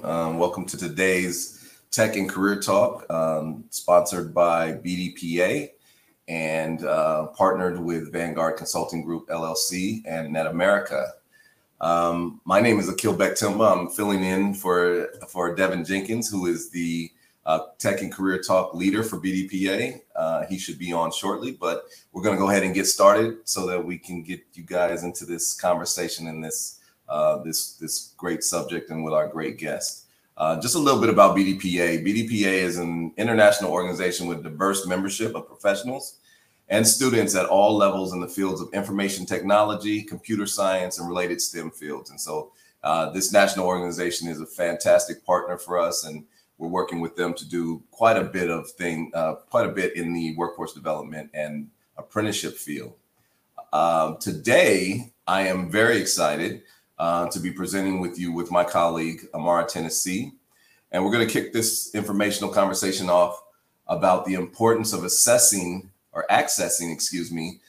Welcome to today's Tech and Career Talk, sponsored by BDPA and partnered with Vanguard Consulting Group, LLC, and NetAmerica. My name is Akil Bakhit-Timba. I'm filling in for Devin Jenkins, who is the Tech and Career Talk leader for BDPA. He should be on shortly, but we're going to go ahead and get started so that we can get you guys into this conversation and this great subject and with our great guest. Just a little bit about BDPA. BDPA is an international organization with diverse membership of professionals and students at all levels in the fields of information technology, computer science, and related STEM fields. And so this national organization is a fantastic partner for us, and we're working with them to do quite a bit of quite a bit in the workforce development and apprenticeship field. Today, I am very excited to be presenting with you with my colleague, Amara Tennessee. And we're going to kick this informational conversation off about the importance of accessing Web3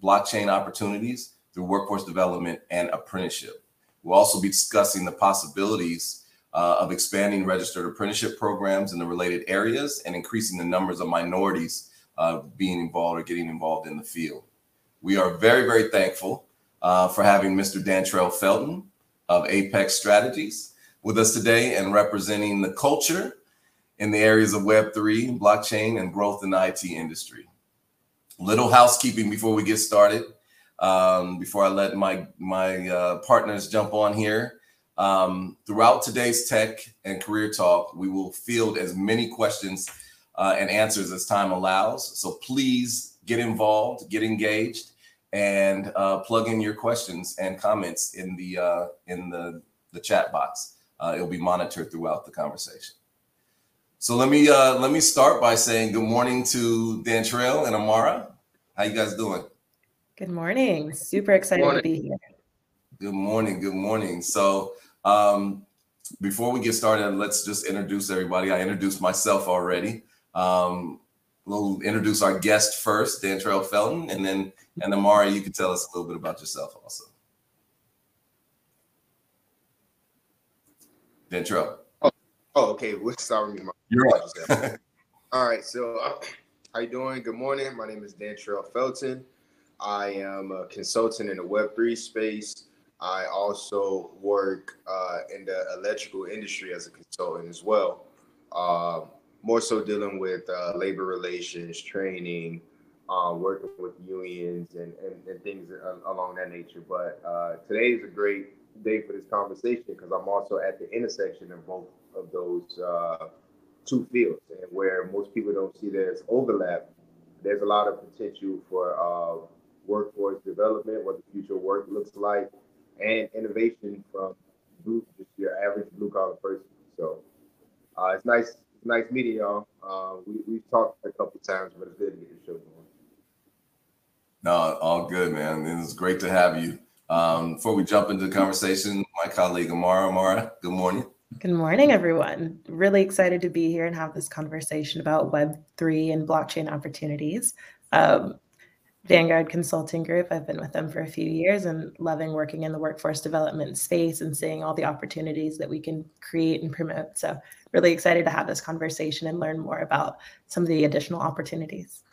blockchain opportunities through workforce development and apprenticeship. We'll also be discussing the possibilities of expanding registered apprenticeship programs in the related areas and increasing the numbers of minorities being involved or getting involved in the field. We are very, very thankful for having Mr. Dantrail Felton of Apex Strategies with us today and representing the culture in the areas of Web3, blockchain, and growth in the IT industry. Little housekeeping before we get started, before I let my partners jump on here. Throughout today's Tech and Career Talk, we will field as many questions and answers as time allows. So please get involved, get engaged, and plug in your questions and comments in the chat box. It'll be monitored throughout the conversation. So let me start by saying good morning to Dantrail and Amara. How you guys doing? Good morning. Super excited to be here. Good morning. Good morning. So before we get started, let's just introduce everybody. I introduced myself already. We'll introduce our guest first, Dantrail Felton, and then Amara, you can tell us a little bit about yourself also. Dantrail. Oh, okay. We'll start with me. You're right. All right. So how you doing? Good morning. My name is Dantrail Felton. I am a consultant in the Web3 space. I also work in the electrical industry as a consultant as well. More so dealing with labor relations, training, working with unions and things along that nature. But today is a great day for this conversation because I'm also at the intersection of both of those two fields, and where most people don't see there's overlap, there's a lot of potential for workforce development, what the future work looks like, and innovation from just your average blue-collar person. So it's nice. Nice meeting y'all. We've talked a couple times, but it's good to get the show going. No, all good, man. It's great to have you. Before we jump into the conversation, my colleague Amara, good morning. Good morning, everyone. Really excited to be here and have this conversation about Web3 and blockchain opportunities. Vanguard Consulting Group, I've been with them for a few years and loving working in the workforce development space and seeing all the opportunities that we can create and promote. So really excited to have this conversation and learn more about some of the additional opportunities.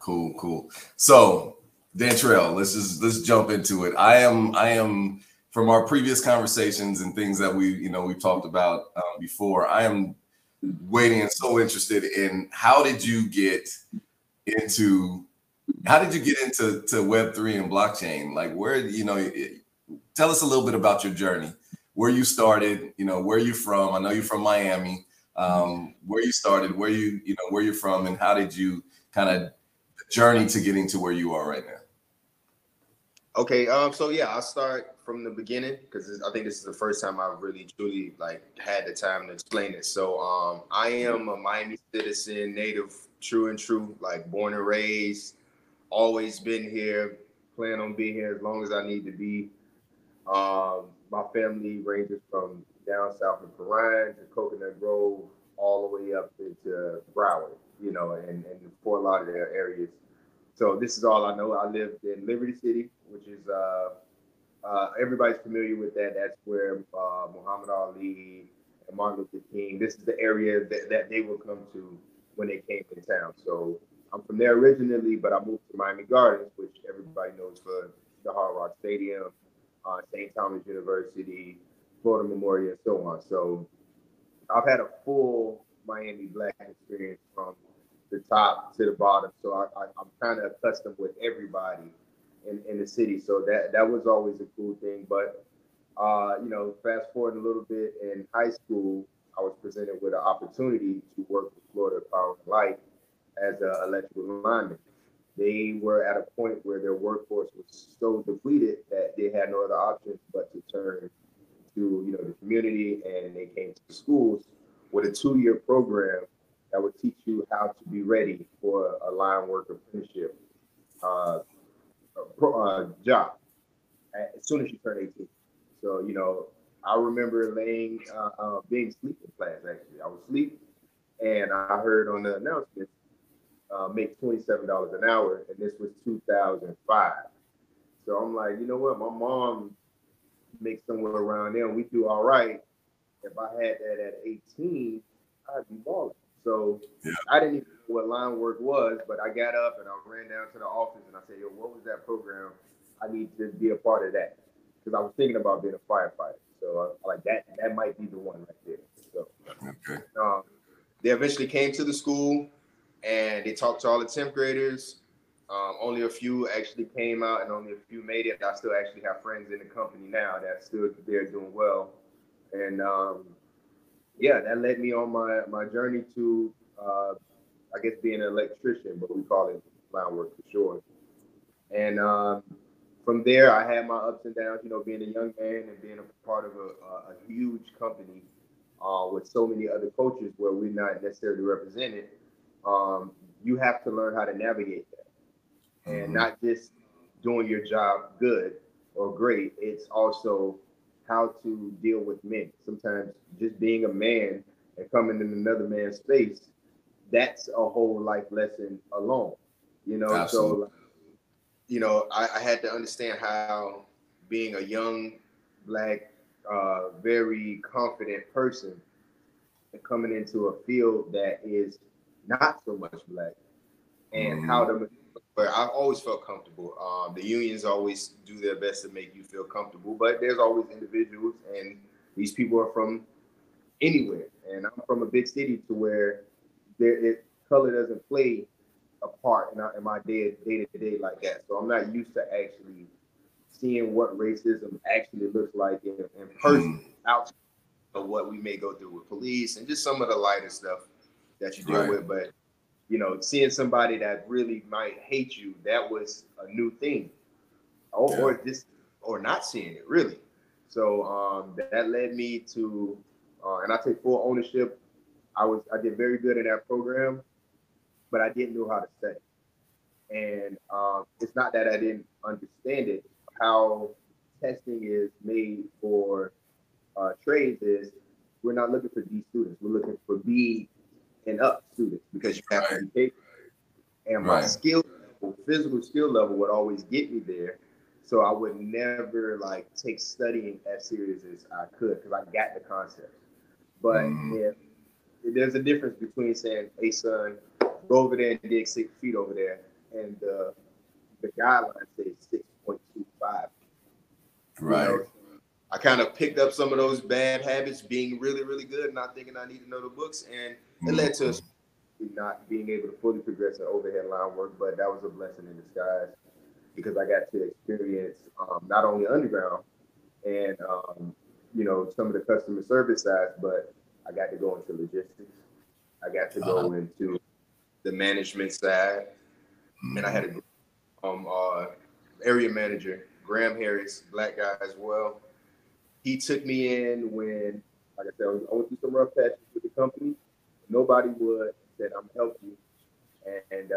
Cool, cool. So Dantrail, let's jump into it. I am from our previous conversations and things that we've talked about before, I am waiting and so interested in how did you get into Web3 and blockchain? Like, where, tell us a little bit about your journey, where you started, where you're from. I know you're from Miami, where you started, where you're from, and how did you kind of journey to getting to where you are right now? Okay. So yeah, I'll start from the beginning because I think this is the first time I've really truly had the time to explain it. So I am a Miami citizen, native, true and true, born and raised. Always been here, plan on being here as long as I need to be. My family ranges from down south in Perrine to Coconut Grove, all the way up into Broward, and the Fort Lauderdale areas. So this is all I know. I lived in Liberty City, which is Everybody's familiar with that. That's where Muhammad Ali and Martin Luther King, this is the area that they would come to when they came to town. So I'm from there originally, but I moved to Miami Gardens, which everybody knows for the Hard Rock Stadium, St. Thomas University, Florida Memorial, and so on. So I've had a full Miami Black experience from the top to the bottom. So I'm kind of accustomed with everybody in the city. So that was always a cool thing. But, fast forward a little bit, in high school, I was presented with an opportunity to work with Florida Power and Light as an electrical lineman. They were at a point where their workforce was so depleted that they had no other options but to turn to the community, and they came to the schools with a 2-year program that would teach you how to be ready for a line work apprenticeship job as soon as you turn 18. So, I remember being asleep in class, actually. I was asleep, and I heard on the announcement, make $27 an hour, and this was 2005. So I'm like, you know what, my mom makes somewhere around there, and we do all right. If I had that at 18, I'd be balling. So yeah. I didn't even know what line work was, but I got up and I ran down to the office and I said, yo, what was that program? I need to be a part of that, because I was thinking about being a firefighter. So that might be the one right there. So okay. They eventually came to the school, and they talked to all the 10th graders. Only a few actually came out, and only a few made it. I still actually have friends in the company now that still there doing well. And that led me on my journey to, being an electrician, but we call it line work for sure. And from there, I had my ups and downs, being a young man and being a part of a huge company with so many other coaches where we're not necessarily represented. You have to learn how to navigate that, and not just doing your job good or great. It's also how to deal with men. Sometimes just being a man and coming in another man's space, that's a whole life lesson alone, Absolutely. So, I had to understand how being a young Black, very confident person and coming into a field that is not so much Black, and but I always felt comfortable. The unions always do their best to make you feel comfortable, but there's always individuals, and these people are from anywhere. And I'm from a big city to where color doesn't play a part in my day-to-day like that. So I'm not used to actually seeing what racism actually looks like in person, outside of what we may go through with police and just some of the lighter stuff that you deal with. But seeing somebody that really might hate you, that was a new thing, or not seeing it really. So that led me to, and I take full ownership. I did very good in that program, but I didn't know how to study. And it's not that I didn't understand it. How testing is made for trades is we're not looking for D students. We're looking for B and up students, because you have to be capable. And my skill level, physical skill level, would always get me there. So I would never take studying as serious as I could, because I got the concept. But there's a difference between saying, hey son, go over there and dig 6 feet over there, and the guidelines say 6.25. Right. I kind of picked up some of those bad habits, being really, really good, not thinking I need to know the books, and it led to us not being able to fully progress in overhead line work. But that was a blessing in disguise, because I got to experience not only underground and some of the customer service sides, but I got to go into logistics. I got to go into the management side, and I had a area manager, Graham Harris, Black guy as well. He took me in when, like I said, I went through some rough patches with the company. Nobody would, said, I'm helping you. And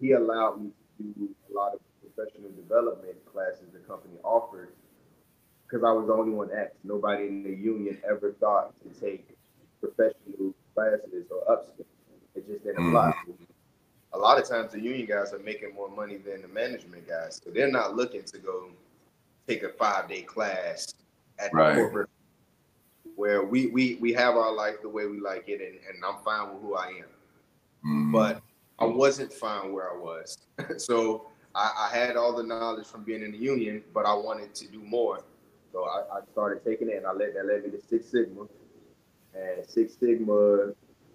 he allowed me to do a lot of professional development classes the company offered, because I was the only one asked. Nobody in the union ever thought to take professional classes or upskill. It just didn't apply. A lot of times the union guys are making more money than the management guys, so they're not looking to go take a 5-day class at the corporate, where we have our life the way we like it, and I'm fine with who I am. Mm-hmm. But I wasn't fine where I was. So I had all the knowledge from being in the union, but I wanted to do more. So I started taking it, and that led me to Six Sigma. And Six Sigma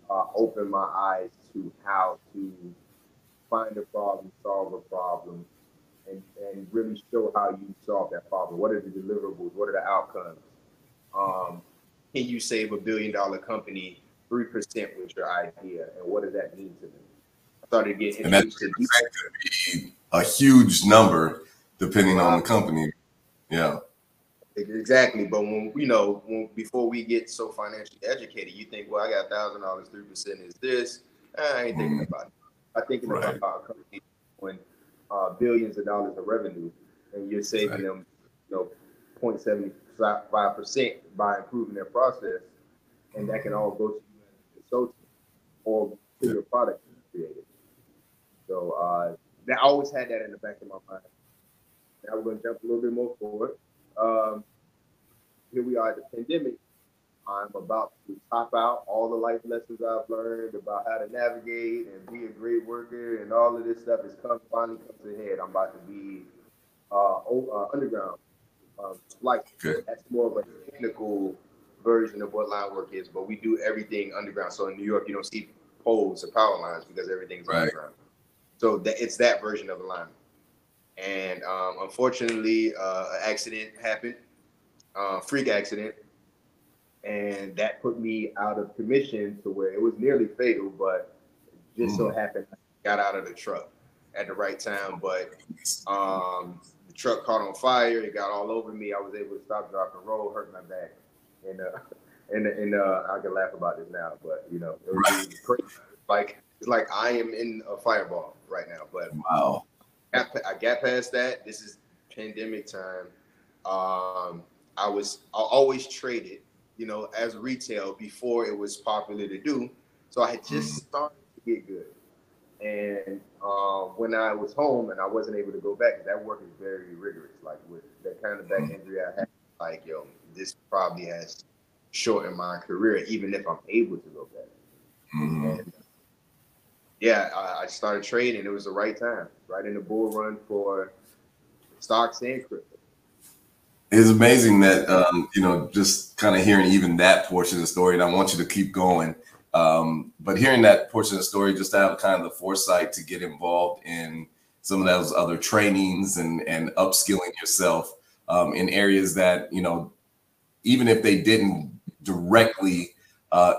opened my eyes to how to find a problem, solve a problem, and really show how you solve that problem. What are the deliverables? What are the outcomes? Can you save $1 billion company 3% with your idea, and what does that mean to them? I started getting, and that could be a huge number depending on the company. Yeah, exactly. But when before we get so financially educated, you think, well, I got $1,000, 3% is this. I ain't thinking about it. I'm thinking about companies when billions of dollars of revenue, and you're saving them, 0.75% by improving their process, and that can all go to the consultant or to your product you created. So I always had that in the back of my mind. Now we're going to jump a little bit more forward. Here we are at the pandemic. I'm about to top out all the life lessons I've learned about how to navigate and be a great worker, and all of this stuff is finally comes to head. I'm about to be underground. That's more of a technical version of what line work is, but we do everything underground. So in New York, you don't see poles or power lines because everything's underground. So it's that version of alignment. And unfortunately, an accident happened, freak accident, and that put me out of commission to where it was nearly fatal, but just so happened I got out of the truck at the right time. But the truck caught on fire. It got all over me. I was able to stop, drop, and roll. Hurt my back, and I can laugh about this now, but it was crazy. It's like I am in a fireball right now. But wow, I got past that. This is pandemic time. I always traded, as retail before it was popular to do. So I had just started to get good. And when I was home and I wasn't able to go back, that work is very rigorous. Like with that kind of back injury I had, this probably has shortened my career, even if I'm able to go back. And I started trading. It was the right time, right in the bull run for stocks and crypto. It's amazing that, just kind of hearing even that portion of the story, and I want you to keep going. But hearing that portion of the story, just to have kind of the foresight to get involved in some of those other trainings and upskilling yourself in areas that, even if they didn't directly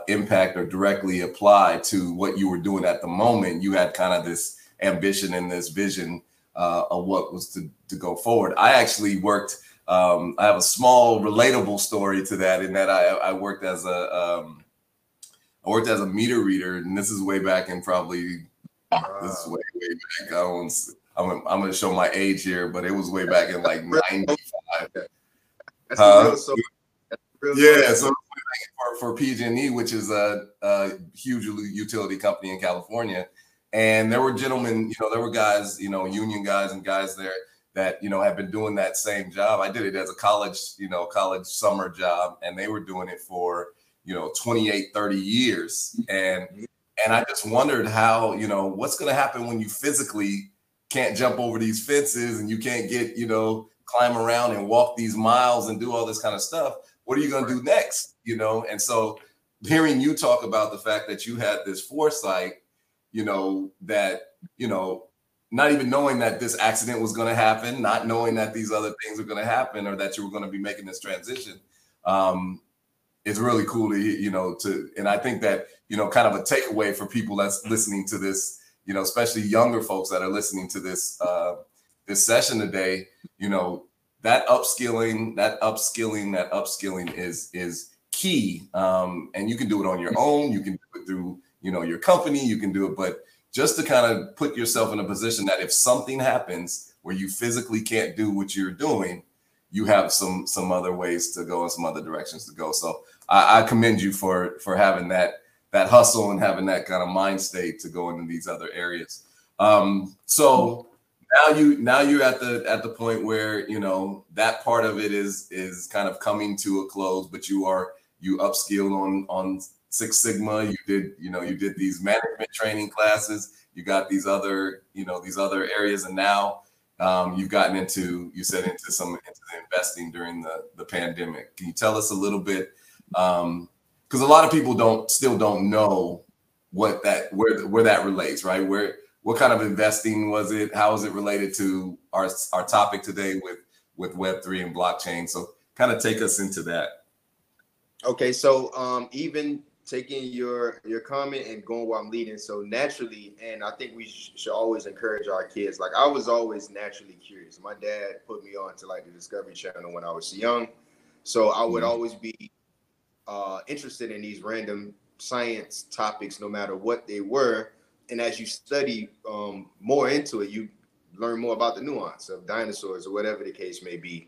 impact or directly apply to what you were doing at the moment, you had kind of this ambition and this vision of what was to go forward. I actually worked, I have a small relatable story to that, in that I worked as a meter reader, and this is way back in probably, way back. I'm going to show my age here, but it was way back in like 95. That's so for PG&E, which is a huge utility company in California. And there were gentlemen, there were guys, union guys and guys there that, had been doing that same job. I did it as a college summer job, and they were doing it for, 28, 30 years. And I just wondered how, what's going to happen when you physically can't jump over these fences and you can't get, climb around and walk these miles and do all this kind of stuff. What are you going to do next? And so hearing you talk about the fact that you had this foresight, that, not even knowing that this accident was going to happen, not knowing that these other things were going to happen, or that you were going to be making this transition. It's really cool to, and I think that, kind of a takeaway for people that's listening to this, especially younger folks that are listening to this, this session today, that upskilling is key. And you can do it on your own. You can do it through, your company, you can do it, but just to kind of put yourself in a position that if something happens where you physically can't do what you're doing, you have some other ways to go and some other directions to go. So I commend you for having that hustle and having that kind of mind state to go into these other areas. So now you're at the point where, you know, that part of it is kind of coming to a close, but you upskilled on Six Sigma. You did these management training classes. You got these other areas. And now you've gotten into the investing during the pandemic. Can you tell us a little bit? Because a lot of people still don't know what that, where that relates, right? What kind of investing was it? How is it related to our topic today with Web3 and blockchain? So kind of take us into that. Okay, so even taking your comment and going where I'm leading, so naturally, and I think we should always encourage our kids. Like, I was always naturally curious. My dad put me on to like the Discovery Channel when I was young, so I would always be interested in these random science topics, no matter what they were. And as you study more into it, you learn more about the nuance of dinosaurs or whatever the case may be.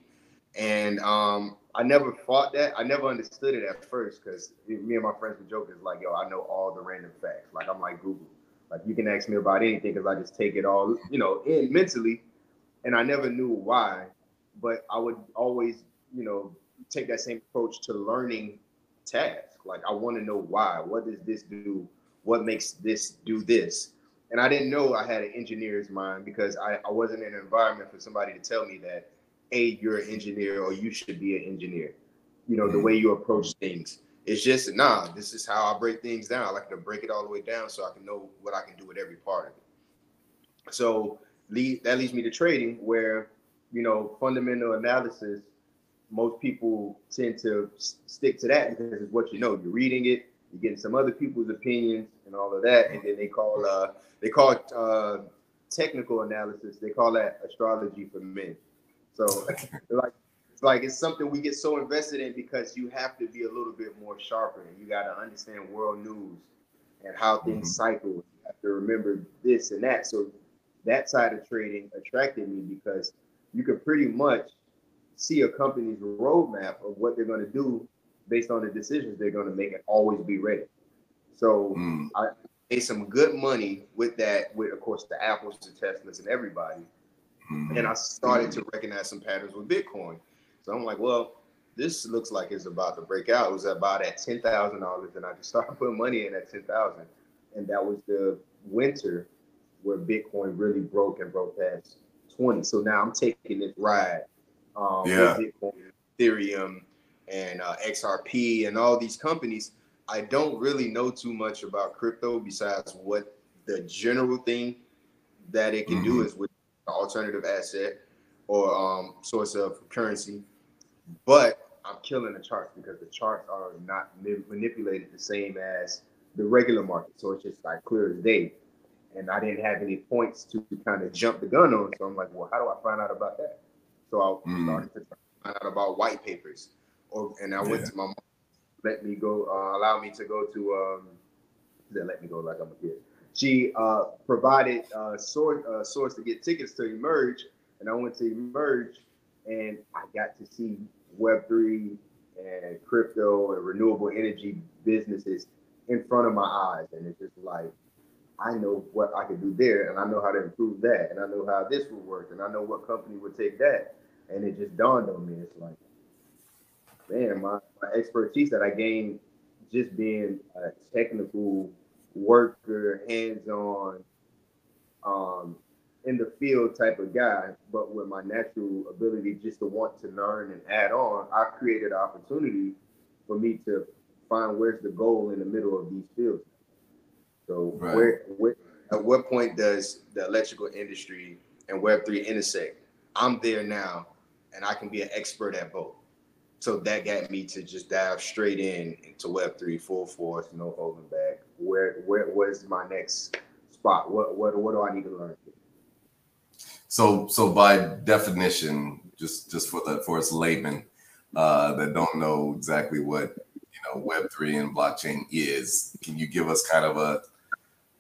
And I never fought that. I never understood it at first, because me and my friends were joking. It's like, yo, I know all the random facts. Like, I'm like Google. Like, you can ask me about anything because I just take it all, you know, in mentally. And I never knew why, but I would always, you know, take that same approach to learning tasks. Like, I want to know why. What does this do? What makes this do this? And I didn't know I had an engineer's mind, because I wasn't in an environment for somebody to tell me that, hey, you're an engineer or you should be an engineer. You know, the way you approach things. It's just, nah, this is how I break things down. I like to break it all the way down so I can know what I can do with every part of it. So that leads me to trading, where, you know, fundamental analysis, most people tend to stick to that because it's what you know. You're reading it, you're getting some other people's opinions and all of that. And then they call it technical analysis. They call that astrology for men. So it's something we get so invested in, because you have to be a little bit more sharper, and you got to understand world news and how things cycle. You have to remember this and that. So that side of trading attracted me, because you can pretty much see a company's roadmap of what they're going to do based on the decisions they're going to make, and always be ready. So I made some good money with that, with, of course, the Apples, the Teslas, and everybody. And I started to recognize some patterns with Bitcoin. So I'm like, well, this looks like it's about to break out. It was about at $10,000, and I just started putting money in at 10,000. And that was the winter where Bitcoin really broke past 20. So now I'm taking this ride with Bitcoin, Ethereum, and XRP, and all these companies. I don't really know too much about crypto besides what the general thing that it can do is with alternative asset or source of currency, but I'm killing the charts, because the charts are not manipulated the same as the regular market. So it's just like clear as day, and I didn't have any points to kind of jump the gun on. So I'm like, well, how do I find out about that? So I started to find out about white papers, and I went to my mom, allowed me to go like I'm a kid. She provided a source to get tickets to Emerge, and I went to Emerge, and I got to see Web3 and crypto and renewable energy businesses in front of my eyes. And it's just like, I know what I could do there, and I know how to improve that, and I know how this would work, and I know what company would take that. And it just dawned on me. It's like, man, my expertise that I gained just being a technical worker, hands-on, in the field type of guy, but with my natural ability just to want to learn and add on, I created an opportunity for me to find where's the goal in the middle of these fields. So where, at what point does the electrical industry and Web3 intersect? I'm there now, and I can be an expert at both. So that got me to just dive straight into Web3 full force, no holding back. Where was my next spot? What do I need to learn? So by definition, just for us laymen that don't know exactly what, you know, Web3 and blockchain is, can you give us kind of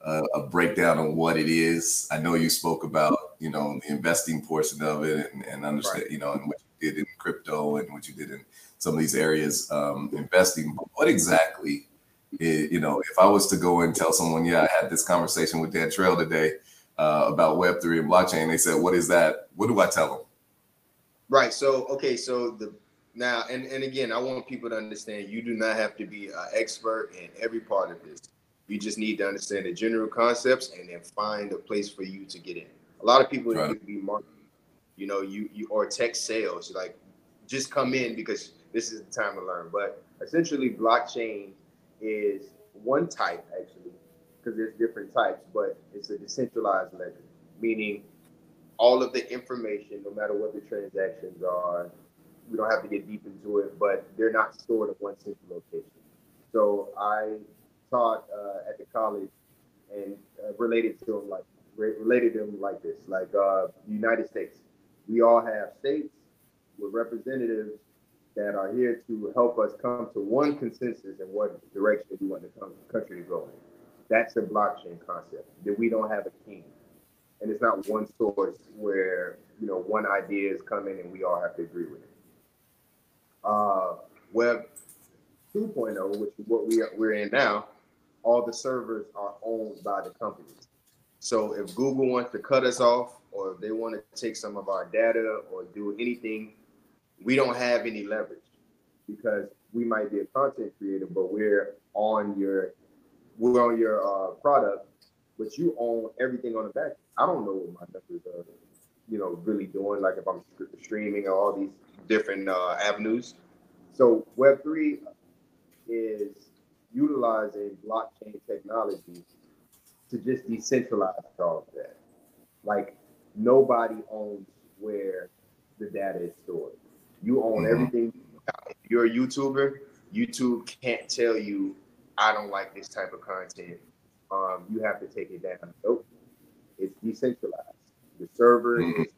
a breakdown on what it is? I know you spoke about, you know, the investing portion of it and understand, you know, and what you did in crypto and what you did in some of these areas, investing. But what exactly? It, you know, if I was to go and tell someone, yeah, I had this conversation with Dantrail today, about Web3 and blockchain. They said, what is that? What do I tell them? Right. So, okay. So the now, and again, I want people to understand you do not have to be an expert in every part of this. You just need to understand the general concepts and then find a place for you to get in. A lot of people need to be marketing, you know, you or tech sales, like just come in because this is the time to learn. But essentially blockchain is one type actually, because there's different types, but it's a decentralized ledger, meaning all of the information, no matter what the transactions are, we don't have to get deep into it, but they're not stored in one central location. So I taught at the college and related to them like this, like the United States. We all have states with representatives that are here to help us come to one consensus in what direction we want the country to go in. That's the blockchain concept, that we don't have a king. And it's not one source where, you know, one idea is coming and we all have to agree with it. Web 2.0, which is what we're in now, all the servers are owned by the companies. So if Google wants to cut us off, or if they want to take some of our data or do anything, we don't have any leverage because we might be a content creator, but we're on your product, but you own everything on the back. I don't know what my numbers are, you know, really doing, like if I'm streaming or all these different avenues. So Web3 is utilizing blockchain technology to just decentralize all of that. Like nobody owns where the data is stored. You own everything. If you're a YouTuber, YouTube can't tell you, I don't like this type of content. You have to take it down. Nope. It's decentralized. The server is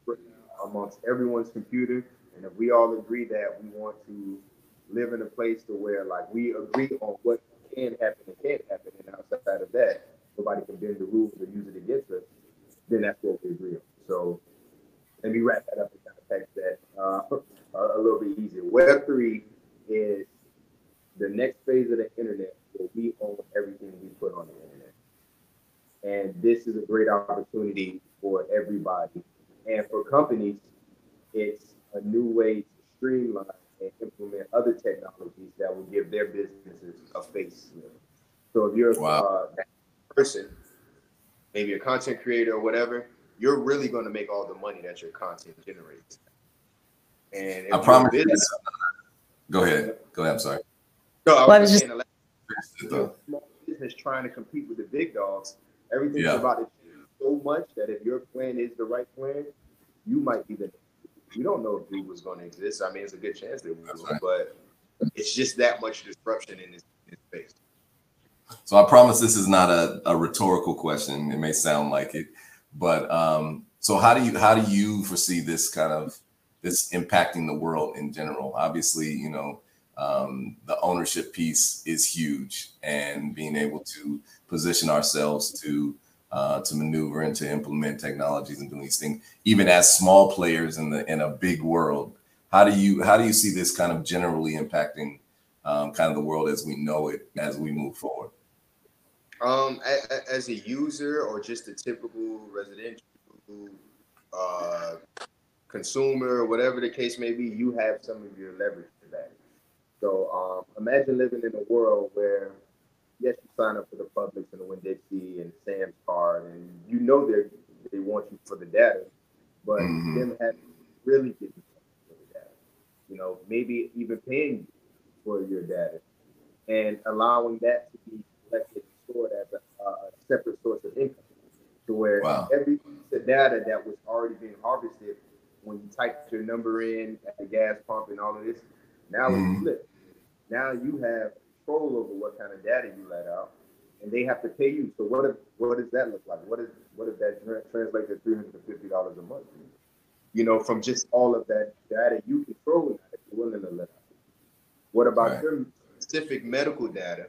amongst everyone's computer. And if we all agree that we want to live in a place to where, like, we agree on what can happen and can't happen, and outside of that, nobody can bend the rules or use it against us, then that's what we agree on. So let me wrap that up and kind of pack that a little bit easier. Web3 is the next phase of the internet where we own everything we put on the internet. And this is a great opportunity for everybody. And for companies, it's a new way to streamline and implement other technologies that will give their businesses a face. So if you're a person, maybe a content creator or whatever, you're really going to make all the money that your content generates. And I promise you this. Go ahead. I'm sorry. So I was just saying, small business trying to compete with the big dogs. Everything's about to change so much that if your plan is the right plan, you might be the. We don't know if Google was going to exist. I mean, it's a good chance that we will, but it's just that much disruption in this space. So I promise this is not a rhetorical question. It may sound like it, but so how do you foresee this kind of this impacting the world in general? Obviously, you know, the ownership piece is huge, and being able to position ourselves to maneuver and to implement technologies and doing these things, even as small players in a big world. How do you see this kind of generally impacting kind of the world as we know it as we move forward? As a user or just a typical residential consumer, or whatever the case may be, you have some of your leverage for that. So imagine living in a world where yes, you sign up for the Publix and the Winn-Dixie and Sam's card, and you know they want you for the data, but them having really getting for the data, you know, maybe even paying you for your data, and allowing that to be collected and stored as a separate source of income, to where every piece of data that was already being harvested when you typed your number in at the gas pump and all of this, now it's flipped. Now you have control over what kind of data you let out, and they have to pay you. So what does that look like? What if that translates to $350 a month? You know, from just all of that data you control if you're willing to let out. What about your specific medical data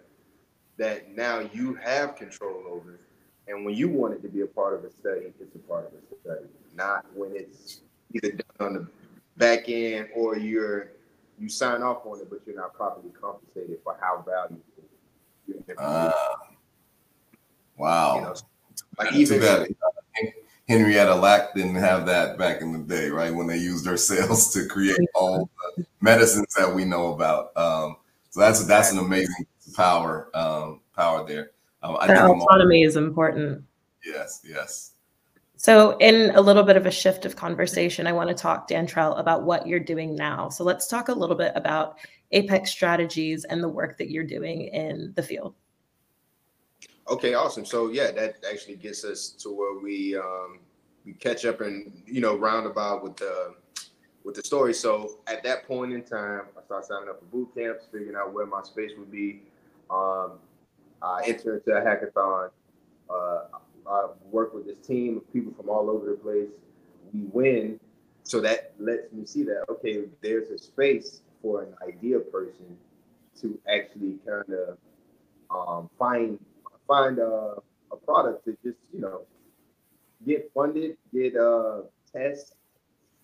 that now you have control over? And when you want it to be a part of a study, it's a part of a study, not when it's either done on the back end or you sign off on it, but you're not properly compensated for how valuable your information is. Wow. You know, like even Henrietta Lack didn't have that back in the day, right? When they used their cells to create all the medicines that we know about. So that's an amazing power there. Autonomy is important. Yes, yes. So in a little bit of a shift of conversation, I want to talk, Dantrail, about what you're doing now. So let's talk a little bit about Apex Strategies and the work that you're doing in the field. Okay, awesome. So yeah, that actually gets us to where we catch up and, you know, roundabout with the story. So at that point in time, I started signing up for boot camps, figuring out where my space would be. I entered into a hackathon. I worked with this team of people from all over the place. We win. So that lets me see that, okay, there's a space for an idea person to actually kind of find a product to just, you know, get funded, get tests,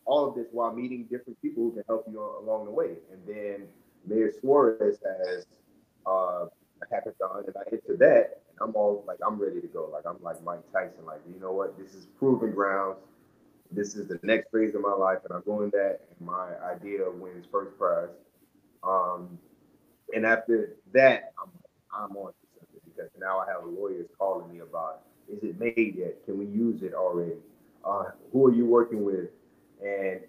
all of this while meeting different people who can help you along the way. And then Mayor Suarez has a hackathon, and I entered that, and I'm all like, I'm ready to go. Like, I'm like Mike Tyson, like, you know what, this is proven ground. This is the next phase of my life, and I'm going that, and my idea wins first prize. And after that, I'm on. Now I have lawyers calling me about, is it made yet? Can we use it already? Who are you working with? And,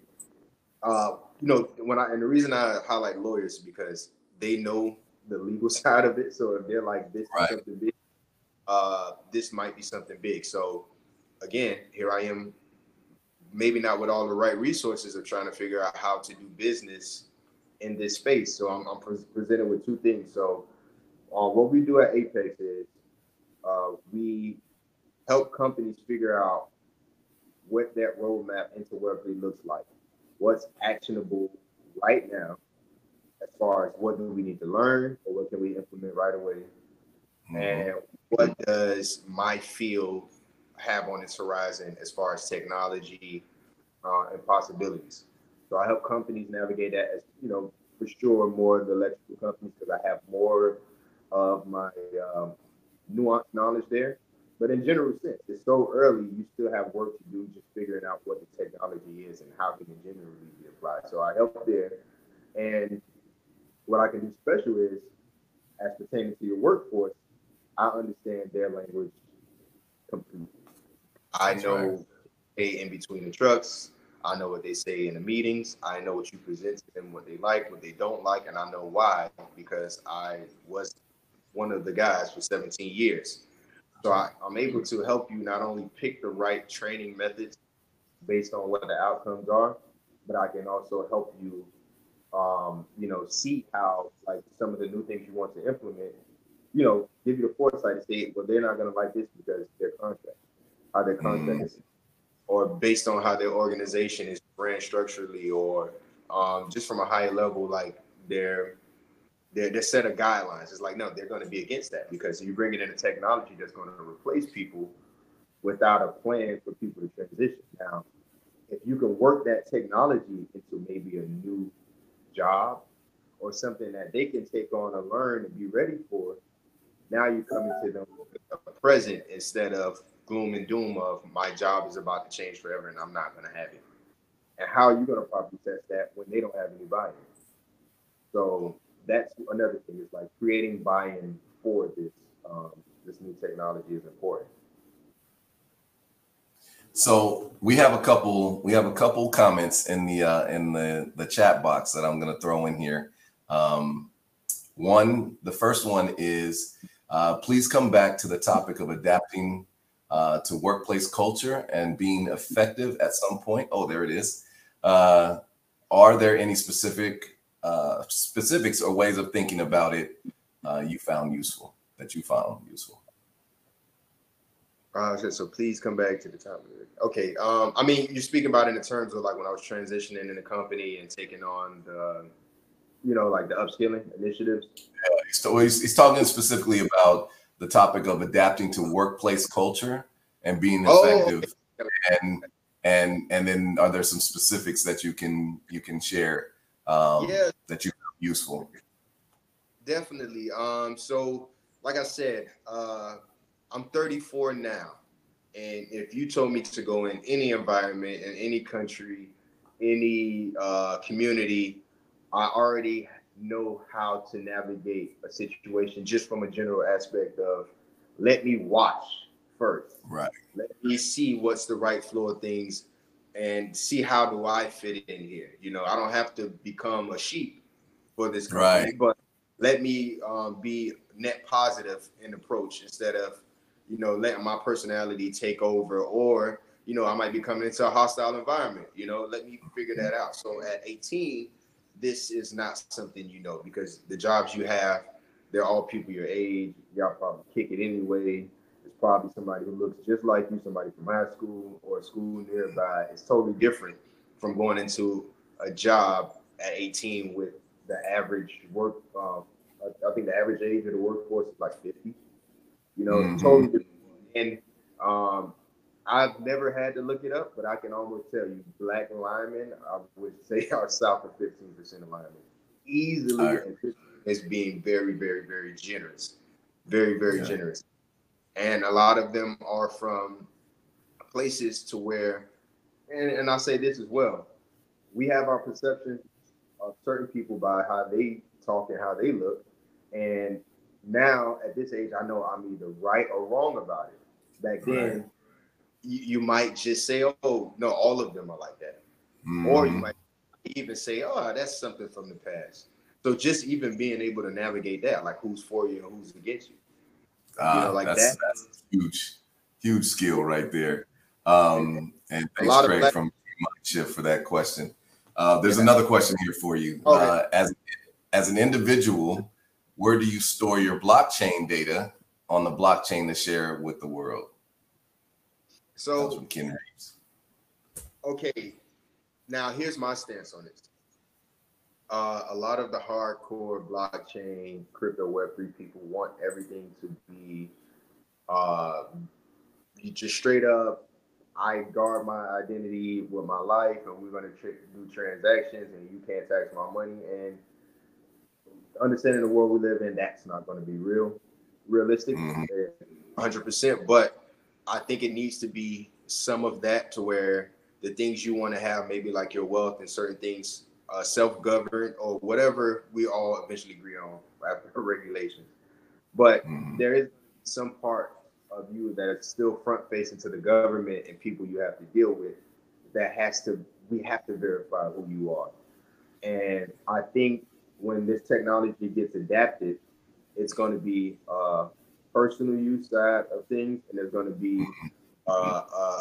you know, and the reason I highlight lawyers is because they know the legal side of it. So if they're like, this is something big, this might be something big. So again, here I am, maybe not with all the right resources of trying to figure out how to do business in this space. So I'm presented with two things. So what we do at Apex is we help companies figure out what that roadmap into Web3 looks like. What's actionable right now as far as what do we need to learn or what can we implement right away? And what does my field have on its horizon as far as technology and possibilities? So I help companies navigate that, as, you know, for sure more of the electrical companies because I have more of my nuanced knowledge there. But in general sense, it's so early, you still have work to do just figuring out what the technology is and how can it generally be applied. So I help there. And what I can do special is, as pertaining to your workforce, I understand their language completely. I know they in between the trucks. I know what they say in the meetings. I know what you present to them, what they like, what they don't like, and I know why, because I was one of the guys for 17 years. So I'm able to help you not only pick the right training methods based on what the outcomes are, but I can also help you, you know, see how, like, some of the new things you want to implement, you know, give you the foresight to say, well, they're not going to like this because their contract, how their contract is, or based on how their organization is ran structurally, or just from a higher level, like their set of guidelines. It's like, no, they're going to be against that because you bring it in a technology that's going to replace people without a plan for people to transition. Now, if you can work that technology into maybe a new job or something that they can take on and learn and be ready for, now you're coming to them with the present instead of gloom and doom of my job is about to change forever and I'm not going to have it. And how are you going to properly test that when they don't have any buy-in? So that's another thing, is like creating buy-in for this this new technology is important. So we have a couple comments in the chat box that I'm going to throw in here. The first one is please come back to the topic of adapting to workplace culture and being effective at some point. Oh, there it is. Are there any specifics or ways of thinking about it that you found useful? So please come back to the topic. Okay. I mean, you're speaking about it in terms of like when I was transitioning in the company and taking on the, you know, like the upskilling initiatives. Yeah, so he's talking specifically about the topic of adapting to workplace culture and being effective. Oh, okay. And then are there some specifics that you can share? That you found useful? Definitely. So like I said, I'm 34 now. And if you told me to go in any environment, in any country, any community, I already know how to navigate a situation just from a general aspect of let me watch first. Right. Let me see what's the right flow of things and see how do I fit in here. You know, I don't have to become a sheep for this company, right, but let me be net positive in approach instead of, you know, letting my personality take over, or, you know, I might be coming into a hostile environment. You know, let me figure that out. So at 18, this is not something you know, because the jobs you have, they're all people your age. Y'all probably kick it anyway. It's probably somebody who looks just like you, somebody from high school or a school nearby. It's totally different from going into a job at 18 with the average work. I think the average age of the workforce is like 50. You know, mm-hmm. totally different. And I've never had to look it up, but I can almost tell you, black linemen, I would say, are south of 15% of linemen. Easily, right. As being very, very, very generous. Very, very yeah. generous. And a lot of them are from places to where, and I'll say this as well, we have our perception of certain people by how they talk and how they look. And now, at this age, I know I'm either right or wrong about it. Back then, right. you might just say, oh, no, all of them are like that. Mm-hmm. Or you might even say, oh, that's something from the past. So just even being able to navigate that, like who's for you and who's against you. You know, like that's huge, huge skill right there. And thanks, Craig, from Mindship for that question. There's another question here for you. Okay. As an individual, where do you store your blockchain data on the blockchain to share with the world? So, from Ken Reeves. Okay, now here's my stance on this. A lot of the hardcore blockchain, crypto, Web3 people want everything to be just straight up, I guard my identity with my life, and we're going to do transactions, and you can't tax my money. And understanding the world we live in, that's not going to be realistic, 100%. But I think it needs to be some of that to where the things you want to have, maybe like your wealth and certain things, self-governed or whatever we all eventually agree on after regulations. But there is some part of you that is still front-facing to the government and people you have to deal with that we have to verify who you are. And I think when this technology gets adapted, it's going to be personal use side of things, and there's going to be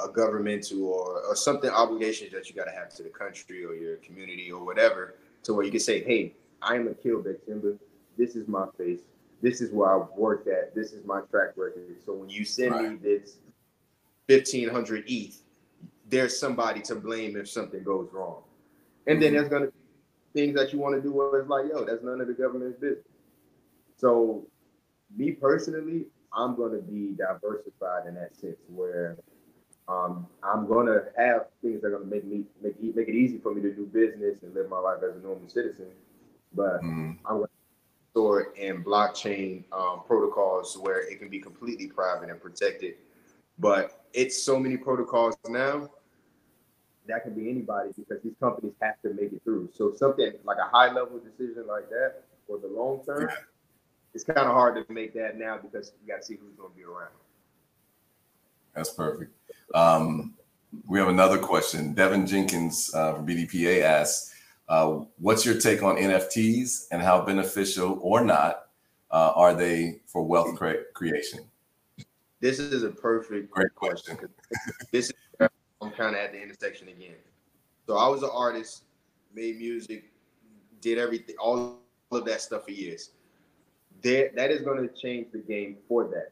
a governmental or something obligations that you got to have to the country or your community or whatever, to where you can say, hey, I am Akil Bakhit-Timba. This is my face. This is where I've worked at. This is my track record. So when you send me this 1,500 ETH, there's somebody to blame if something goes wrong. And then there's going to be things that you want to do where it's like, yo, that's none of the government's business. So me personally, I'm going to be diversified in that sense where I'm going to have things that are going to make it easy for me to do business and live my life as a normal citizen. But I'm going to store it in blockchain protocols where it can be completely private and protected. But it's so many protocols now. That can be anybody, because these companies have to make it through. So something like a high level decision like that for the long term, it's kind of hard to make that now because you got to see who's going to be around. That's perfect. We have another question. Devin Jenkins from BDPA asks, what's your take on NFTs and how beneficial or not are they for wealth creation? This is a perfect question. This is I'm kind of at the intersection again. So I was an artist, made music, did everything, all of that stuff for years. That is going to change the game for that.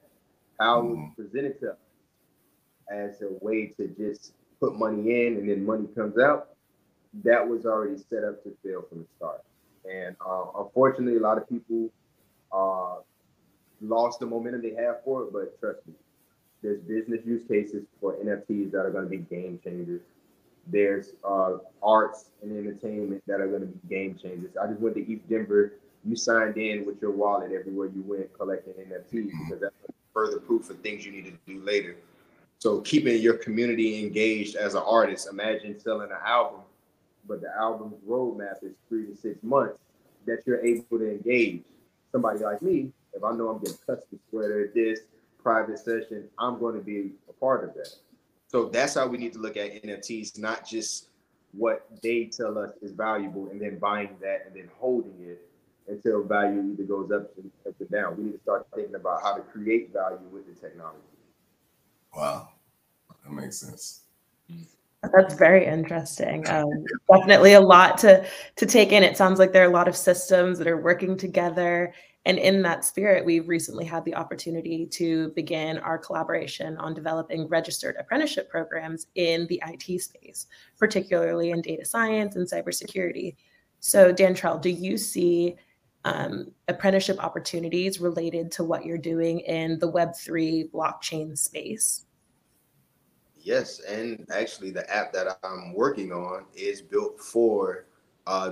How it's presented to us as a way to just put money in and then money comes out, that was already set up to fail from the start. And unfortunately, a lot of people lost the momentum they have for it, but trust me, there's business use cases for NFTs that are going to be game changers. There's arts and entertainment that are going to be game changers. I just went to ETHDenver. You signed in with your wallet everywhere you went collecting NFTs, because that's further proof of things you need to do later. So keeping your community engaged as an artist. Imagine selling an album, but the album's roadmap is 3 to 6 months that you're able to engage. Somebody like me, if I know I'm getting custom sweater at this private session, I'm going to be a part of that. So that's how we need to look at NFTs, not just what they tell us is valuable and then buying that and then holding it until value either goes up and down. We need to start thinking about how to create value with the technology. Wow, that makes sense. That's very interesting. Definitely a lot to take in. It sounds like there are a lot of systems that are working together. And in that spirit, we've recently had the opportunity to begin our collaboration on developing registered apprenticeship programs in the IT space, particularly in data science and cybersecurity. So Dantrail, do you see apprenticeship opportunities related to what you're doing in the Web3 blockchain space? Yes, and actually the app that I'm working on is built for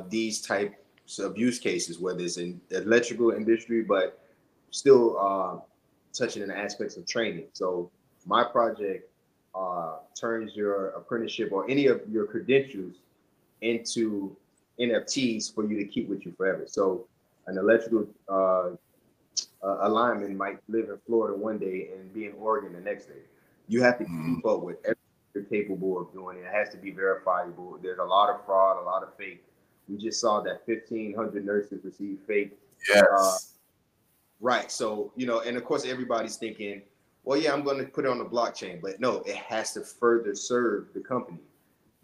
these types of use cases, whether it's in the electrical industry, but still touching on aspects of training. So my project turns your apprenticeship or any of your credentials into NFTs for you to keep with you forever. So an electrical lineman might live in Florida one day and be in Oregon the next day. You have to keep up with everything you're capable of doing. It has to be verifiable. There's a lot of fraud, a lot of fake. We just saw that 1,500 nurses received fake. Yes. Right. So, you know, and of course, everybody's thinking, well, yeah, I'm going to put it on the blockchain. But no, it has to further serve the company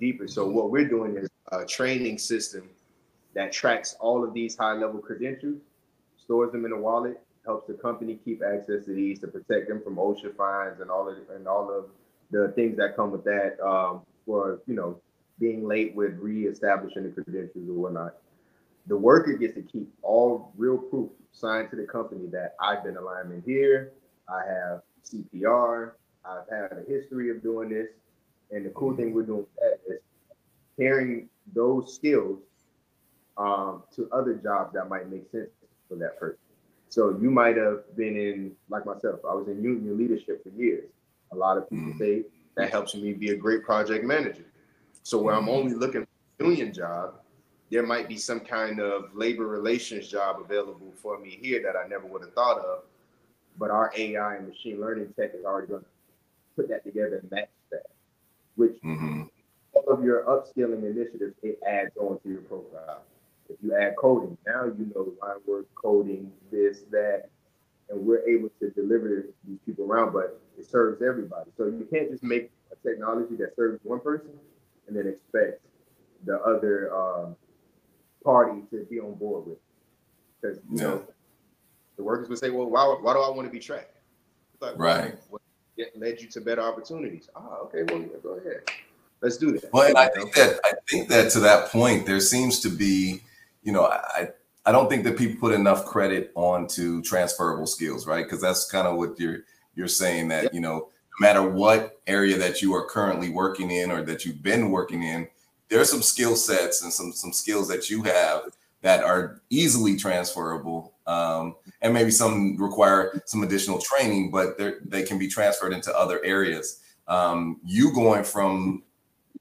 deeper. So what we're doing is a training system that tracks all of these high-level credentials, stores them in a wallet, helps the company keep access to these to protect them from OSHA fines and all of the things that come with that for, you know, being late with reestablishing the credentials or whatnot. The worker gets to keep all real proof signed to the company that I've been a lineman here, I have CPR, I've had a history of doing this. And the cool thing we're doing with that is pairing those skills to other jobs that might make sense for that person. So you might have been in, like myself, I was in union leadership for years. A lot of people say that helps me be a great project manager. So where I'm only looking for a union job, there might be some kind of labor relations job available for me here that I never would have thought of. But our AI and machine learning tech is already going to put that together and match that, which all of your upskilling initiatives, it adds on to your profile. If you add coding, now you know line work, coding, this, that, and we're able to deliver these people around, but it serves everybody. So you can't just make a technology that serves one person and then expect the other party to be on board with it. Because, you know, the workers would say, well, why do I want to be tracked? It's like, right. What led you to better opportunities? Oh, okay, well, go ahead. Let's do that. Well, and I think that to that point, there seems to be, you know, I don't think that people put enough credit onto transferable skills, right? Because that's kind of what you're saying, that, you know, no matter what area that you are currently working in or that you've been working in, there are some skill sets and some skills that you have that are easily transferable. And maybe some require some additional training, but they can be transferred into other areas. You going from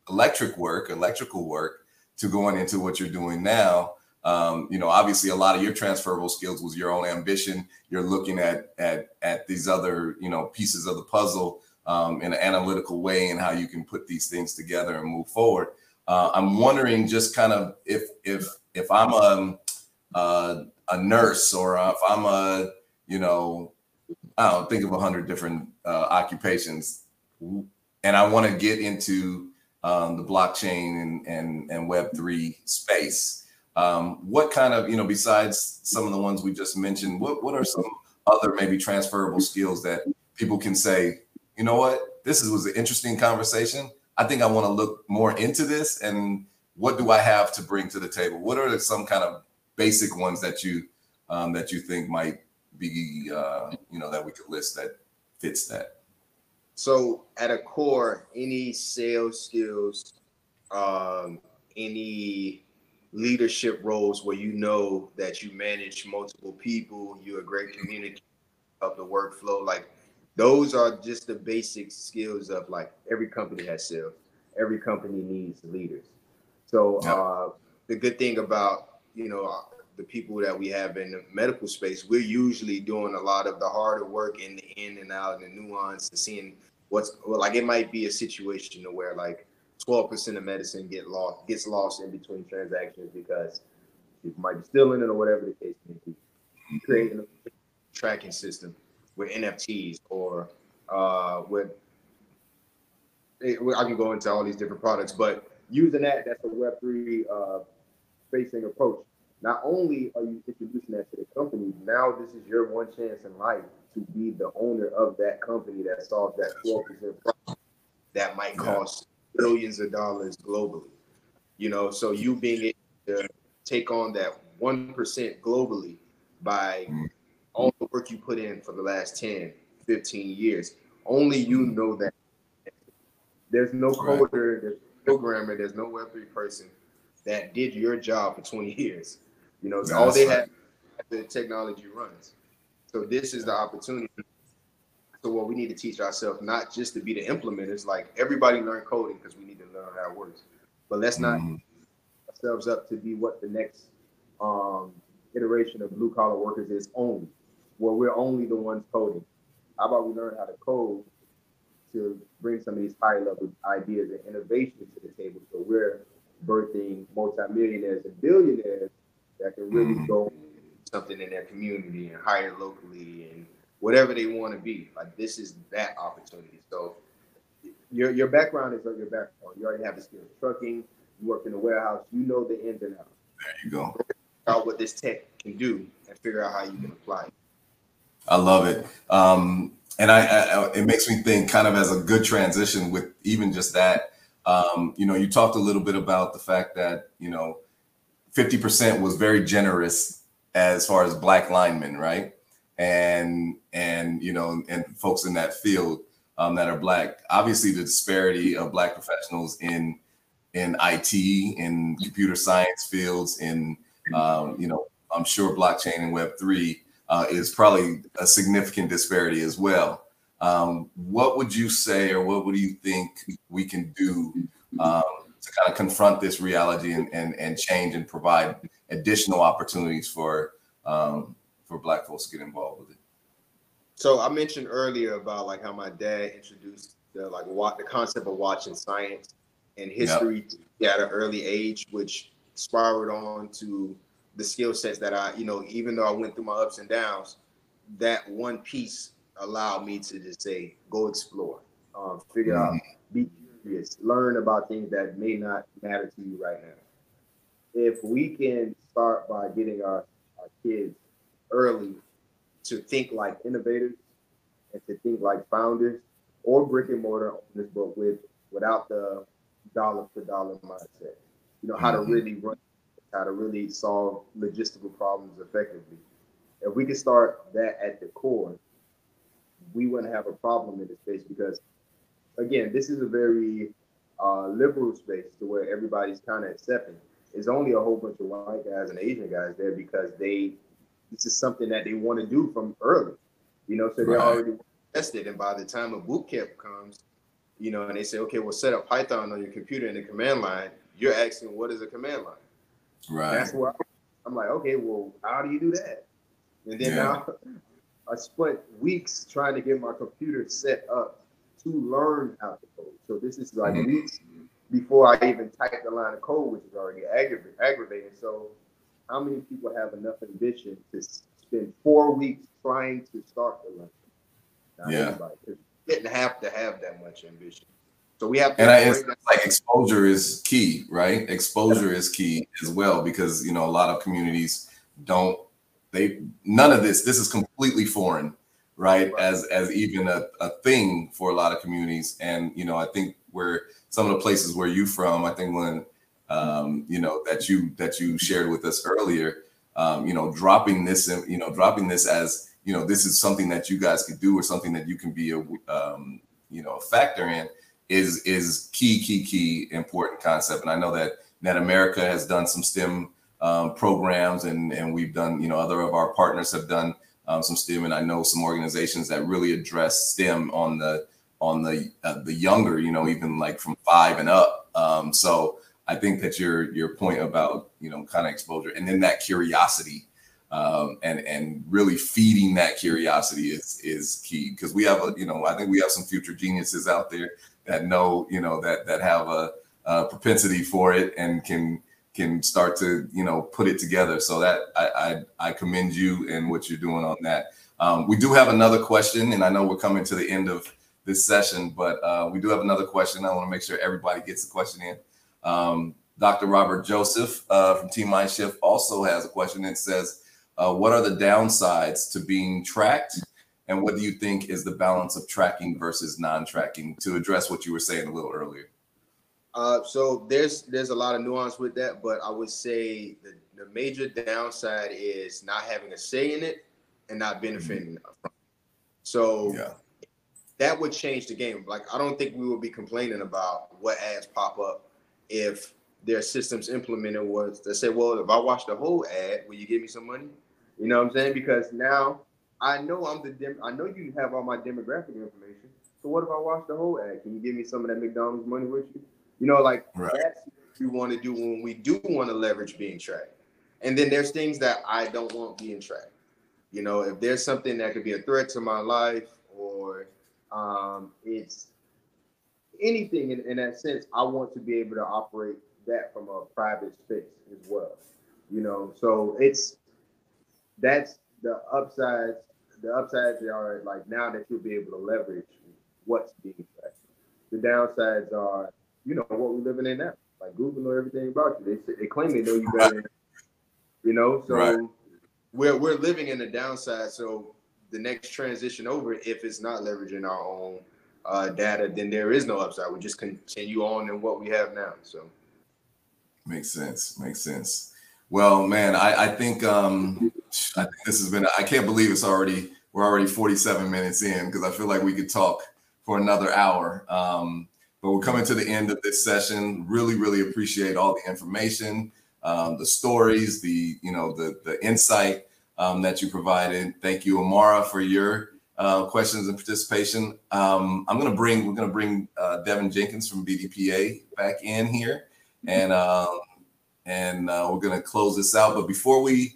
electrical work to going into what you're doing now, you know, obviously a lot of your transferable skills was your own ambition. You're looking at these other, you know, pieces of the puzzle in an analytical way and how you can put these things together and move forward. I'm wondering just kind of if I'm a nurse or if I'm a, you know, I don't think of 100 different occupations, and I want to get into the blockchain and Web3 space. What kind of, you know, besides some of the ones we just mentioned, what are some other maybe transferable skills that people can say, you know what, this was an interesting conversation. I think I want to look more into this. And what do I have to bring to the table? What are some kind of basic ones that you think might be, you know, that we could list that fits that? So at a core, any sales skills, any leadership roles where you know that you manage multiple people, you're a great communicator of the workflow, like Those are just the basic skills of, like, every company has sales. Every company needs leaders. So the good thing about, you know, the people that we have in the medical space, we're usually doing a lot of the harder work in the in and out and the nuance and seeing what's, like, it might be a situation where, like, 12% of medicine gets lost in between transactions because people might be stealing it or whatever the case may be. Creating a tracking system with NFTs or I can go into all these different products, but using that's a Web3 facing approach. Not only are you introducing that to the company, now this is your one chance in life to be the owner of that company that solves that 12% problem that might cost billions of dollars globally. You know, so you being able to take on that 1% globally by all the work you put in for the last 10, 15 years, only you know that. There's no coder, there's no programmer, there's no Web3 person that did your job for 20 years. You know, all they have is the technology runs. So this is the opportunity. So what we need to teach ourselves, not just to be the implementers, like everybody learn coding because we need to learn how it works. But let's not ourselves up to be what the next iteration of blue collar workers is only, where we're only the ones coding. How about we learn how to code to bring some of these high level ideas and innovations to the table, so we're birthing multimillionaires and billionaires that can really go something in their community and hire locally and whatever they want to be. Like, this is that opportunity. So your background is like your background. You already have the skill of trucking, you work in a warehouse, you know the ins and outs. There you go. Out what this tech can do and figure out how you can apply it. I love it. And it makes me think, kind of as a good transition with even just that, you know, you talked a little bit about the fact that, you know, 50% was very generous as far as Black linemen, right? And you know, and folks in that field that are Black. Obviously, the disparity of Black professionals in IT, in computer science fields, in you know, I'm sure blockchain and Web3 is probably a significant disparity as well. What would you say, or what would you think we can do to kind of confront this reality and change and provide additional opportunities for Black folks to get involved with it? So I mentioned earlier about, like, how my dad introduced the concept of watching science and history at an early age, which spiraled on to the skill sets that I, you know, even though I went through my ups and downs, that one piece allowed me to just say, go explore, figure out, be curious, learn about things that may not matter to you right now. If we can start by getting our kids early to think like innovators and to think like founders or brick and mortar owners, but without the dollar for dollar mindset. You know, how to really run, how to really solve logistical problems effectively. If we could start that at the core, we wouldn't have a problem in this space, because, again, this is a very liberal space to where everybody's kind of accepting. It's only a whole bunch of white guys and Asian guys there because this is something that they want to do from early, you know, so they're already tested. And by the time a boot camp comes, you know, and they say, okay, well, set up Python on your computer in the command line, you're asking, what is a command line? Right. That's where I'm like, okay, well, how do you do that? And then now I spent weeks trying to get my computer set up to learn how to code. So this is like weeks before I even type the line of code, which is already aggravating. So how many people have enough ambition to spend 4 weeks trying to start the line? Not everybody. You didn't have to have that much ambition. So we have to, it's like exposure is key, right? Exposure is key as well, because, you know, a lot of communities don't, none of this is completely foreign, right? As even a thing for a lot of communities. And, you know, I think where some of the places where you from, I think when, you know, that you shared with us earlier, you know, dropping this as, you know, this is something that you guys could do, or something that you can be a factor in, is key important concept. And I know that NetAmerica has done some STEM programs, and we've done, you know, other of our partners have done some STEM, and I know some organizations that really address STEM on the younger, you know, even like from 5 and up. So I think that your point about, you know, kind of exposure and then that curiosity, and really feeding that curiosity is key, because we have a, you know, I think we have some future geniuses out there that know, you know, that have a propensity for it and can start to, you know, put it together. So that I commend you and what you're doing on that. We do have another question, and I know we're coming to the end of this session, but we do have another question. I want to make sure everybody gets the question in. Dr. Robert Joseph from Team Mindshift also has a question that says, what are the downsides to being tracked? And what do you think is the balance of tracking versus non-tracking, to address what you were saying a little earlier? So there's a lot of nuance with that, but I would say the major downside is not having a say in it and not benefiting from it. So yeah, that would change the game. Like, I don't think we would be complaining about what ads pop up if their systems implemented was to say, well, if I watch the whole ad, will you give me some money? You know what I'm saying? Because now I know I know you have all my demographic information. So what if I watch the whole ad? Can you give me some of that McDonald's money with you? You know, like, right. That's what we want to do when we do want to leverage being tracked. And then there's things that I don't want being tracked. You know, if there's something that could be a threat to my life, or it's anything in that sense, I want to be able to operate that from a private space as well. You know, so that's the upsides. The upsides are, like, now that you'll be able to leverage what's being tracked. The downsides are, you know, what we're living in now. Like, Google know everything about you. They claim they know you better. Right. You know, so right. We're living in the downside. So the next transition over, if it's not leveraging our own data, then there is no upside. We just continue on in what we have now. So makes sense. Well, man, I think this has been, I can't believe we're already 47 minutes in, because I feel like we could talk for another hour. But we're coming to the end of this session. Really, really appreciate all the information, the stories, the insight that you provided. Thank you, Amara, for your questions and participation. We're gonna bring Devin Jenkins from BDPA back in here, and we're gonna close this out. But before we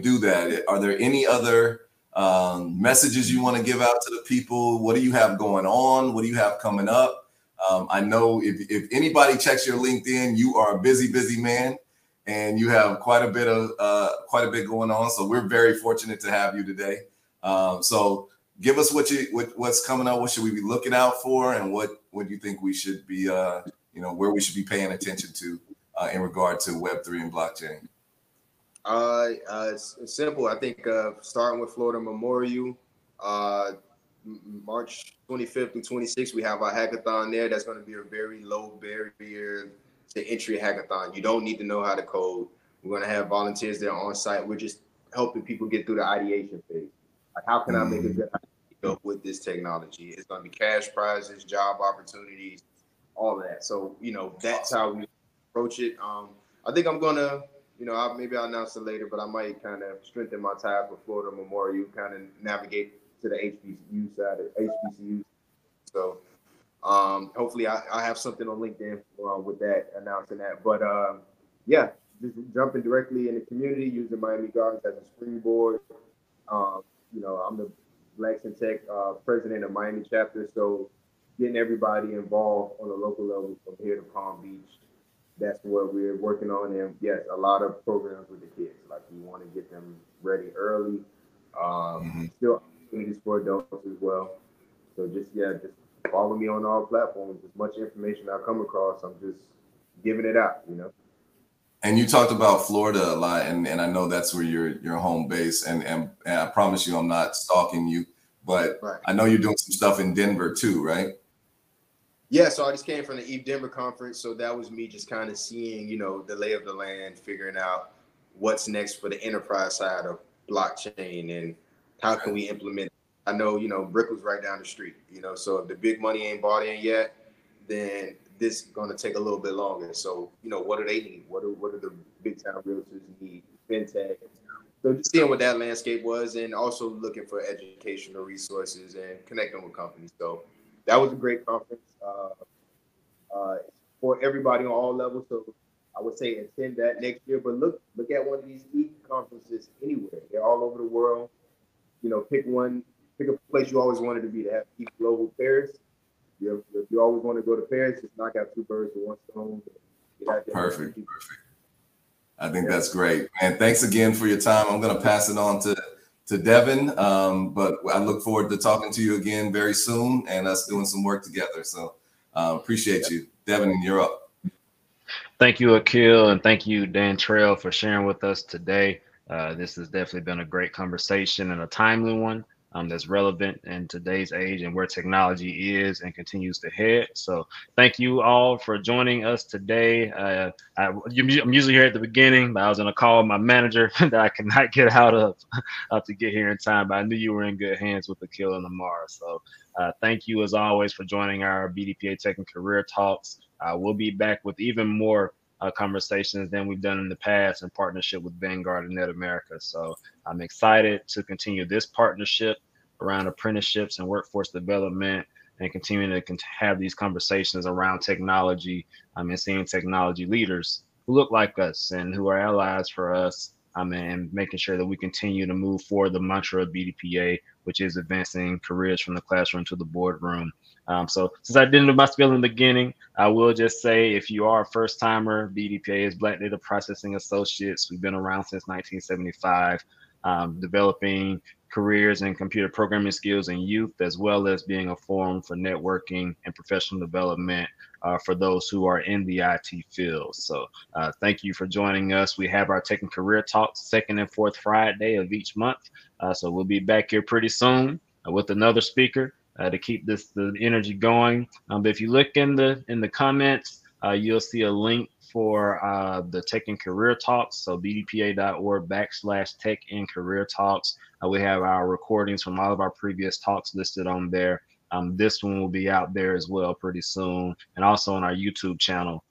do that, are there any other messages you want to give out to the people? What do you have going on? What do you have coming up? I know if anybody checks your LinkedIn, you are a busy, busy man, and you have quite a bit going on. So we're very fortunate to have you today. So give us what's coming up. What should we be looking out for, and what do you think we should be, where we should be paying attention to in regard to Web3 and blockchain? It's simple. I think starting with Florida Memorial. March 25th through 26th, we have our hackathon there. That's going to be a very low barrier to entry hackathon. You don't need to know how to code. We're going to have volunteers there on site. We're just helping people get through the ideation phase. Like, how can I make a good idea with this technology? It's going to be cash prizes, job opportunities, all of that. So, you know, that's how we approach it. I think I'm going to, you know, maybe I'll announce it later, but I might kind of strengthen my ties with Florida Memorial, kind of navigate to the HBCU side of HBCU. So hopefully I have something on LinkedIn with that, announcing that. But yeah, just jumping directly in the community, using Miami Gardens as a springboard. I'm the Blacks In Tech president of Miami chapter, so getting everybody involved on a local level from here to Palm Beach, that's what we're working on. And yes, a lot of programs with the kids. Like, we want to get them ready early. Still for adults as well. So just follow me on all platforms. As much information I come across, I'm just giving it out, you know. And you talked about Florida a lot, and I know that's where your home base, and I promise you I'm not stalking you, but right. I know you're doing some stuff in Denver too, right? Yeah, so I just came from the ETHDenver conference, so that was me just kind of seeing, you know, the lay of the land, figuring out what's next for the enterprise side of blockchain and how can we implement it? I know, you know, Brick was right down the street, you know, so if the big money ain't bought in yet, then this is going to take a little bit longer. So, you know, what do they need? What do the big time realtors need? FinTech, So just seeing what that landscape was, and also looking for educational resources and connecting with companies. So that was a great conference for everybody on all levels. So I would say attend that next year, but look at one of these e-conferences anywhere. They're all over the world. You know, pick one, pick a place you always wanted to be to have global Paris. If you always want to go to Paris, just knock out two birds with one stone. Get out there. Perfect. I think that's great. And thanks again for your time. I'm going to pass it on to Devin, but I look forward to talking to you again very soon and us doing some work together. So appreciate you. Devin, you're up. Thank you, Akil, and thank you, Dantrail, for sharing with us today. This has definitely been a great conversation and a timely one that's relevant in today's age and where technology is and continues to head. So thank you all for joining us today. I'm usually here at the beginning, but I was on a call with my manager that I cannot get out of to get here in time, but I knew you were in good hands with Akil and Amara. So thank you as always for joining our BDPA Tech and Career Talks. We'll be back with even more conversations than we've done in the past in partnership with Vanguard and NetAmerica. So I'm excited to continue this partnership around apprenticeships and workforce development and continuing to have these conversations around technology and seeing technology leaders who look like us and who are allies for us and making sure that we continue to move forward the mantra of BDPA, which is advancing careers from the classroom to the boardroom. So since I didn't do my spiel in the beginning, I will just say if you are a first timer, BDPA is Black Data Processing Associates. We've been around since 1975, developing careers in computer programming skills in youth, as well as being a forum for networking and professional development for those who are in the IT field. So thank you for joining us. We have our Tech and Career Talks second and fourth Friday of each month. So we'll be back here pretty soon with another speaker. To keep the energy going. But if you look in the comments, you'll see a link for the Tech and Career Talks. So bdpa.org/Tech and Career Talks. We have our recordings from all of our previous talks listed on there. This one will be out there as well pretty soon. And also on our YouTube channel,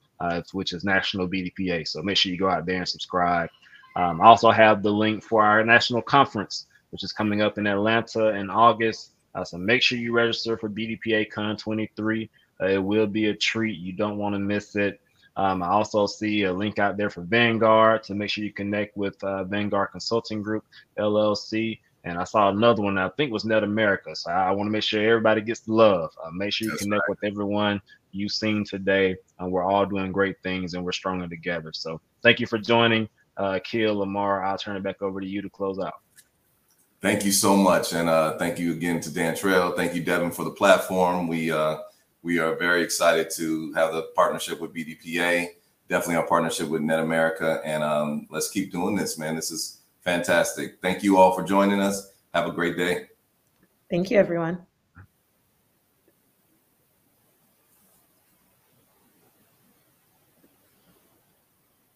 which is National BDPA. So make sure you go out there and subscribe. I also have the link for our national conference, which is coming up in Atlanta in August. So make sure you register for BDPACon 23. It will be a treat. You don't want to miss it. I also see a link out there for Vanguard, so make sure you connect with Vanguard Consulting Group, LLC. And I saw another one that I think was NetAmerica. So I want to make sure everybody gets the love. Make sure you connect with everyone you've seen today. We're all doing great things and we're stronger together. So thank you for joining. Akil, Amara, I'll turn it back over to you to close out. Thank you so much. And thank you again to Dantrail. Thank you, Devin, for the platform. We are very excited to have the partnership with BDPA, definitely our partnership with NetAmerica. And let's keep doing this, man. This is fantastic. Thank you all for joining us. Have a great day. Thank you, everyone.